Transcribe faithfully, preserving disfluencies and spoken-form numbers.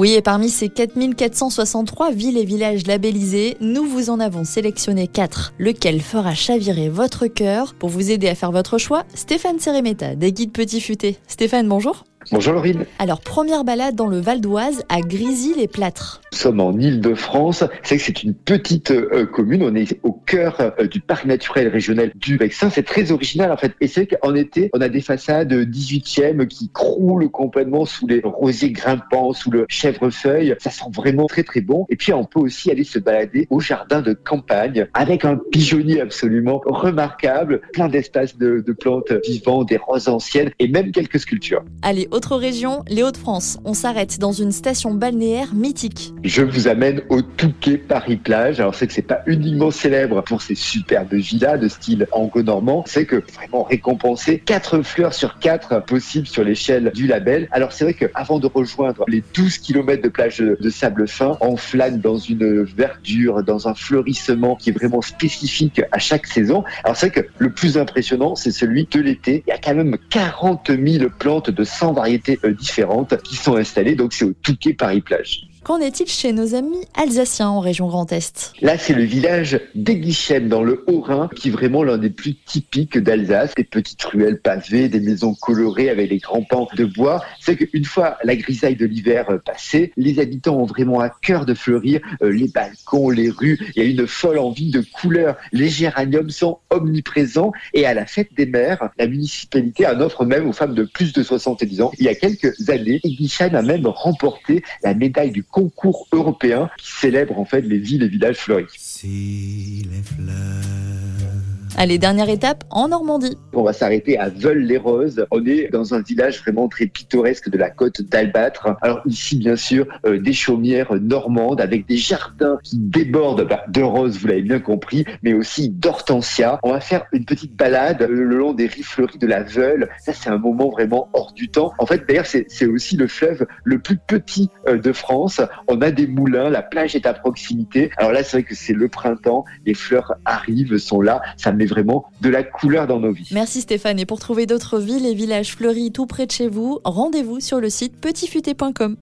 Oui, et parmi ces quatre mille quatre cent soixante-trois villes et villages labellisés, nous vous en avons sélectionné quatre, lequel fera chavirer votre cœur. Pour vous aider à faire votre choix, Stéphane Sérémeta, des guides Petit Futé. Stéphane, bonjour. Bonjour Laurine. Alors, première balade dans le Val-d'Oise à Grisy-les-Plâtres. Nous sommes en Ile-de-France. C'est que c'est une petite euh, commune. On est au cœur euh, du parc naturel régional du Vexin. C'est très original en fait. Et c'est qu'en été, on a des façades dix-huitième qui croulent complètement sous les rosiers grimpants, sous le chèvrefeuille. Ça sent vraiment très très bon. Et puis, on peut aussi aller se balader au jardin de campagne avec un pigeonnier absolument remarquable, plein d'espaces de, de plantes vivantes, des roses anciennes et même quelques sculptures. Allez, autre région, les Hauts-de-France. On s'arrête dans une station balnéaire mythique. Je vous amène au Touquet-Paris-Plage. Alors, c'est que c'est pas uniquement célèbre pour ces superbes villas de style anglo-normand. C'est que vraiment récompensé, quatre fleurs sur quatre possibles sur l'échelle du label. Alors, c'est vrai qu'avant de rejoindre les douze kilomètres de plage de sable fin, on flâne dans une verdure, dans un fleurissement qui est vraiment spécifique à chaque saison. Alors, c'est vrai que le plus impressionnant, c'est celui de l'été. Il y a quand même quarante mille plantes de cent variétés différentes qui sont installées. Donc, c'est au Touquet-Paris-Plage. Qu'en est-il chez nos amis alsaciens en région Grand Est? Là, c'est le village d'Eguisheim dans le Haut-Rhin, qui est vraiment l'un des plus typiques d'Alsace. Des petites ruelles pavées, des maisons colorées avec les grands pans de bois. C'est qu'une fois la grisaille de l'hiver passée, les habitants ont vraiment à cœur de fleurir les balcons, les rues. Il y a une folle envie de couleurs. Les géraniums sont omniprésents. Et à la fête des mères, la municipalité en offre même aux femmes de plus de soixante-dix ans. Il y a quelques années, Eguisheim a même remporté la médaille du concours européen qui célèbre en fait les villes et villages fleuris. Si les fleurs... Allez, dernière étape, en Normandie. On va s'arrêter à Veules-les-Roses. On est dans un village vraiment très pittoresque de la côte d'Albâtre. Alors ici, bien sûr, euh, des chaumières normandes avec des jardins qui débordent bah, de roses, vous l'avez bien compris, mais aussi d'hortensias. On va faire une petite balade euh, le long des rives fleuries de la Veule. Ça, c'est un moment vraiment hors du temps. En fait, d'ailleurs, c'est, c'est aussi le fleuve le plus petit euh, de France. On a des moulins, la plage est à proximité. Alors là, c'est vrai que c'est le printemps, les fleurs arrivent, sont là, ça mais vraiment de la couleur dans nos vies. Merci Stéphane. Et pour trouver d'autres villes et villages fleuris tout près de chez vous, rendez-vous sur le site petit futé point com.